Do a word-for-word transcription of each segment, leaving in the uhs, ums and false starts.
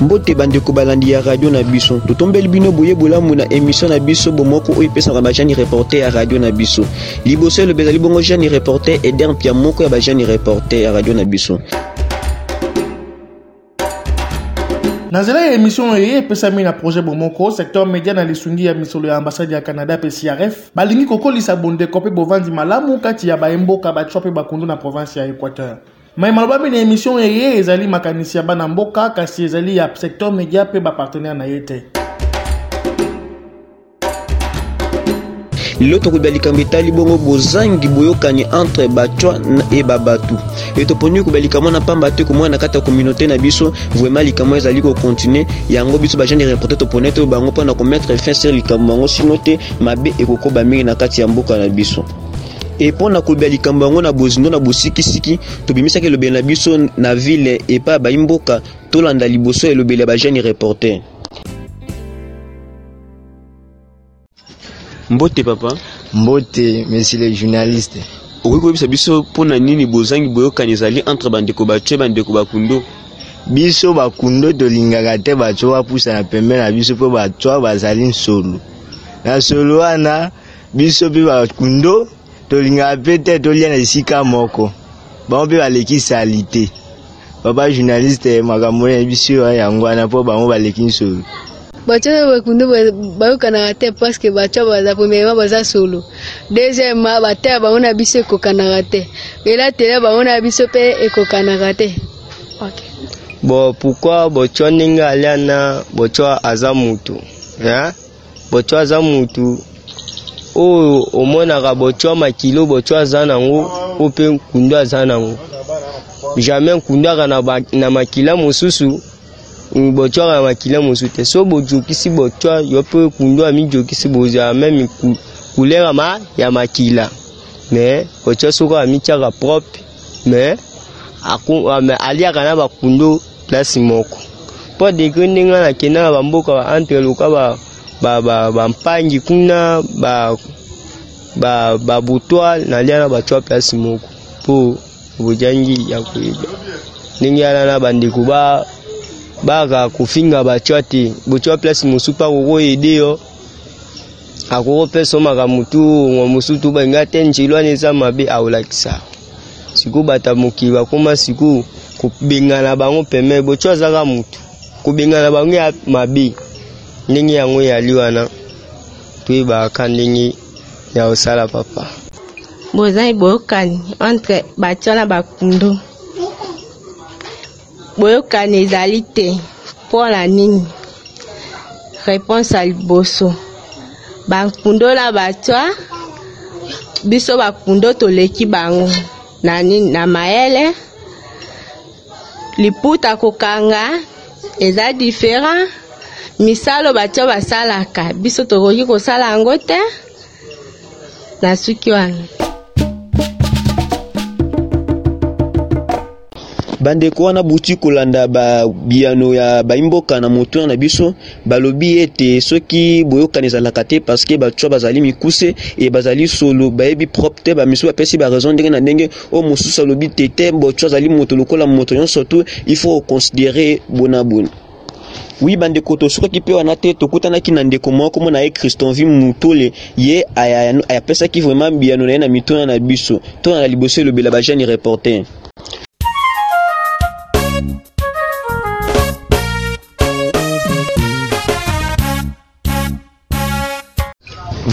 mbote bandeko balandi ya radio na biso totombeli bino boye bolamu na émission na biso bomoko oyo pesaka ba jeune reporter ya radio na biso liboso le bezali bongo jeune reporter Eder Pia moko ya ba jeune reporter ya radio na biso Nazela émission e pesa mi na projet bomoko secteur media na lisungi ya misolo ya ambassade ya Canada pe C R F balingi kokolisa bonde kopé bovandi malamu kati ya ba emboka ba chope ba kondo na province ya Equateur Mais malobami na émission e ezali makanisi ya bana mboka kasi ezali ya secteur media pe ba partenaire na yete L'autre kubalikambeta libongo bozangi boyokani entre batwa et babatu et to ponu kubalikamo na pamba te ko mwana kata communauté na biso vraiment likamo ezali ko continuer yango biso ba jeune reporter to poneto bango pona ko mettre fin sur likamo ngo sinote mabe e koko ba mingi na kati ya mboka na biso et pour na kobeli kambango na bozino na bosiki siki to bimisa ke lobela biso na ville et pa ba imboka to landa liboso et lobela ba jeune reporter Mbote papa Mbote monsieur le journaliste Oiko bisa biso pona nini bozangi boyokanizali entre bandeko bache bandeko bakundo biso bakundo to lingaka te bacho wapusa na pembeni na biso po bacho bazali solo na solo ana biso pe bakundo to linga pete to liana sika moko baombe baleki salité papa journaliste makambo na biso yango ana po bango baleki solo Bacha bakundo bayokana te parce que bacha baza premièrement baza solo deuxièmement bata baona biso ekokana te et là télé baona biso pe ekokana te OK Bon pourquoi bacha ninga aliana bacha azamutu hein bacha azamutu o omona ka bacha makilo bacha azanango ope kundo azanango jamais kundo na na makila mosusu Bocho a makila mosute so bojoki si bocho yope kundo ami joki si boza même couleur ma ya makila mais bocho soko ami chaka propre mais aku alia kana ba kundo place moko po de kuninga na kena ba mboka entre loka ba ba ba mpangi kuna ba ba ba butwa na lia na bacho place moko po bojangi ya kuiba ningala na bandikuba Baga kufinga bachwati, bochwa place musupa koko ideo. Akoko peso magamutu, ngomusutu bengate nchilwa neza mabe aulakisa. Siku batamuki bakoma siku kubingana bango peme bochwa zaga mutu. Kubingana bango ya mabe. Ningi yango ya liwana. Tuiba kandingi ya osala papa. Bozai bokani entre bachona bakundu. Boyokanezalite pour la nini réponse à liboso bankundo la batwa biso bakundo toleki bango na nini na maele liputa kokanga eza différent misalo batwa basalaka biso tokoki kosala yango te na suki wana bandeko wana buti kolanda ba biano ya ba imboka na moto na biso balobi ete soki boyokanezalaka te parce que bato bazali mikuse e bazali solo bayebi propre te ba miso bapesi ba raison ndenge na ndenge o mosusu alobi tete bato azali moto lokola moto nyonso tu il faut considérer bona bona Oui bandeko to soki pe wana te tokutana ki na ndeko moko mona e Christonville Mutole ye aya aya pesa ki vraiment biano na mitona na biso to na liboso le bela ba jeune reporter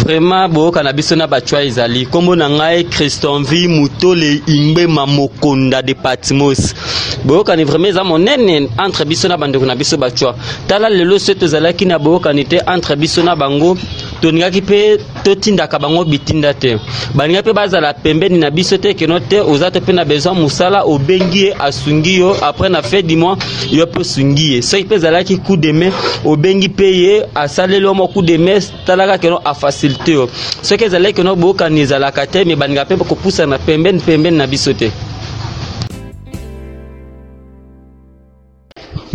Vraiment bo cannabis na batwa ezali kombo na ngai Christonville Mutole Ingbe Mamokonda de Patmos bo kan vraiment za monene entre biso na bandeko na biso batwa tala lelo seto zalaki na bo kanite entre biso na bango toningaki pe totinda ka bango bitinda te baninga pe bazala pembeni na biso te ke note ozato pe na besoin musala obengie asungiyo après na fait du mois yo pe sungiye so pe zalaki coup de main obengi paye asalelo mo coup de main talaka ke no afasi Teo. Ce que j'allais que nous bokani zalakate mais banga pe ko poussa na pemben pemben na bisote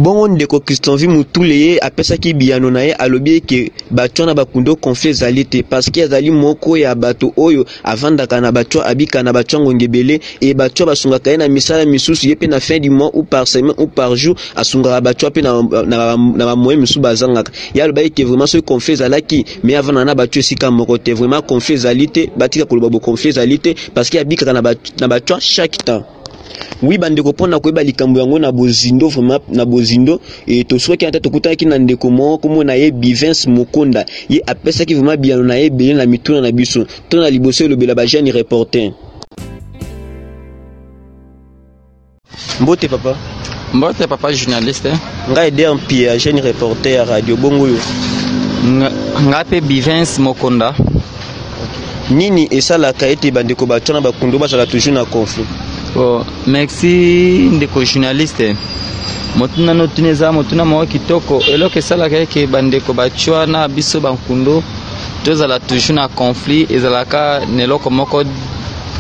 Bon de Christanvi Moutouléé après ça qui bianonae alobie que batona bakundo conflit zalite parce que azali moko ya bato oyo avanda kana bato abika na bato ngebele et bato basunga kana misala misusu yepe na fin du mois ou par semaine ou par jour asunga bato pe na na na moyen misu bazanga ya lobai que vraiment ce conflit zalaki mais avant na bato sika moko te vraiment conflit zalite batika ko lobo conflit zalite parce que abika kana na bato chaque temps. Oui, bandeko pona kweba likambo yango na bozindo vraiment na bozindo et to souhaite ata tokuta ki na ndeko mo komo na ye Bivens Mokonda ye apesa ki vraiment bien na ye bien na mituna na biso to na liboso le bela ba jeune reporter Mbote papa Mbote papa journaliste nga aider en Pierre jeune reporter à radio Bongo yo nga pe Bivens Mokonda nini esala ka ete bandeko ba tona ba kundo ba sala toujours na conflit. Oh, merci ndeko journaliste. Motuna no tuneza motuna mo kitoko eloke sala keke bandeko bachwana biso bankundo toza la toujours na conflit ezalaka neloko moko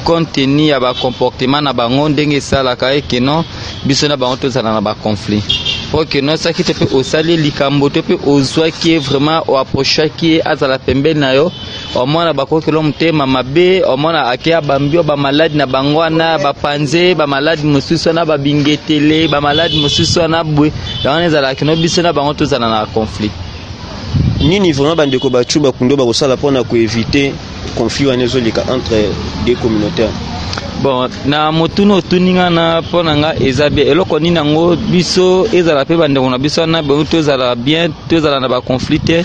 contenu ya ba comportement na bango ndenge sala keke non biso na bango toza na ba conflit. OK, non ça qui te fait au sali likambo te pe ozwa qui est vraiment au approcher qui est azala pembeni na yo. Omona bakoki l'homme te mama be omona akia bambio ba malade na bangwana ba panze ba malade mususu na ba bingetele ba malade mususu na bwe on ezala kino biso na bango tozana na conflit nini vraiment bandeko bachu bakundo ba kosala pona ko éviter conflit anezolika entre deux communautés. Bon na motuno tuninga na pona nga ezabe eloko nini ngo biso ezala pe bandeko na biso na bango tozala bien tozala na ba conflit te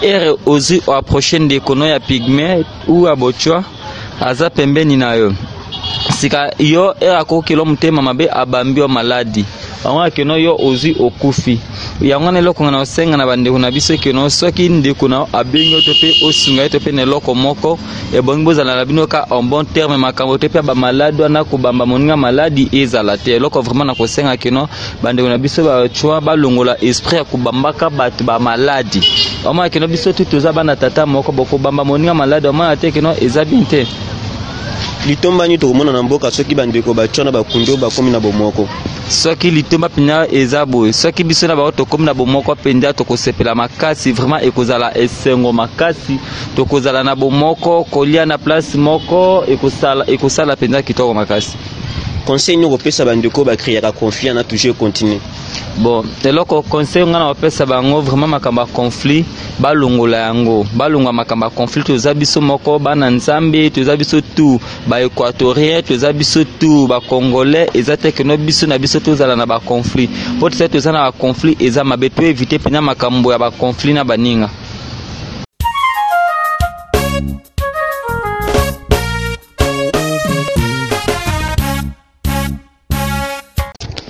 ere ozi o approcher ndeko no ya pigme ou abochwa aza pembeni na yo sika yo era ko kilo mtema mabe abambi o maladi awa ke no yo ozi okufi yango ne loko na osenga na bandeko na biso ke no soki ndeko na abengo to pe osunga to pe ne loko moko e bongo za na bino ka en bon terme makambo to pe ba maladi na ko bamba moninga maladi ezala te loko vraiment na ko senga ke no bandeko na biso ba chwa ba longola esprit ko bamba ka bat ba maladi. Oma keno biso tutuza bana tata moko boko bamba moninga malade oma ate keno ezabinte litomba nyi to mona na mboka soki bandeko bachona bakundo bakomi na bomoko soki litomba pina ezabo soki biso na bato komi na bomoko penda to kosepela makasi vraiment ekozala esengo makasi to kozala na bomoko kolia na place moko ekosala ekosala penda kitoko makasi conseil nous repèse bandeko ba créer la confiance na toujours continuer. Bon, c'est là qu'on conseille on a appelé ça bango vraiment makamba conflit balongola yango balonga makamba conflit toza biso moko bana nzambe toza biso tout ba équatorien toza biso tout ba congolais ezate que no biso na biso tozala na ba conflit pour cette toza na ba conflit ezama beto éviter pina makambo ya ba conflit na baninga.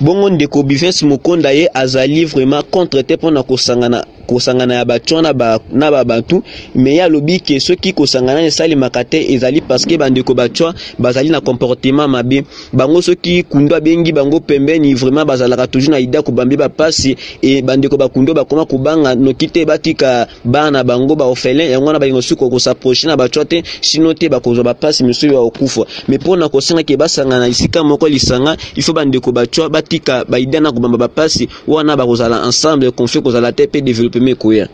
Bongo ndeko Bivens Mokonda ye azali vraiment contre te pona kosangana kosangana ya bato na ba na ba bantu mais ya lobi ke soki kosangana esali makate ezali parce que bandeko bato bazali na comportement mabe bango soki kundo bengi bango pembeni vraiment bazalaka toujours na ida ko bambi ba passe et bandeko bakundo bakoma kubanga nokite batika bana bango ba ofele yango na bango suko ko s'approcher na bato te sinon te bakozo ba passe monsieur ya okufa mais pona kosanga ke basangana isika moko lisanga il faut bandeko bato ba tika baidana kubamba bapasi wana bakozala ensemble confie kozala te pe développer koya.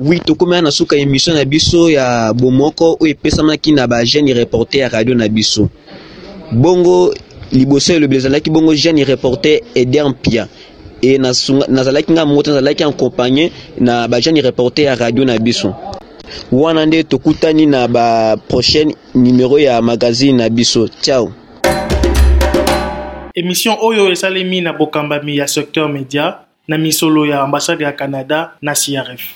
Oui tokoma na suka émission na biso ya bomoko o epesama ki na ba jeune reporter ya radio na biso. Bongo liboso le blezala ki bongo jeune reporter Eden Pia et na nazala ki nga mota nazala ki en compagnie na ba jeune reporter ya radio na biso. Wana nde tokutani na ba prochaine numéro ya magazine na biso. Ciao. Émission Oyo esalemi na bokambami ya Secteur Media na misolo ya ambassade ya Canada na C R F.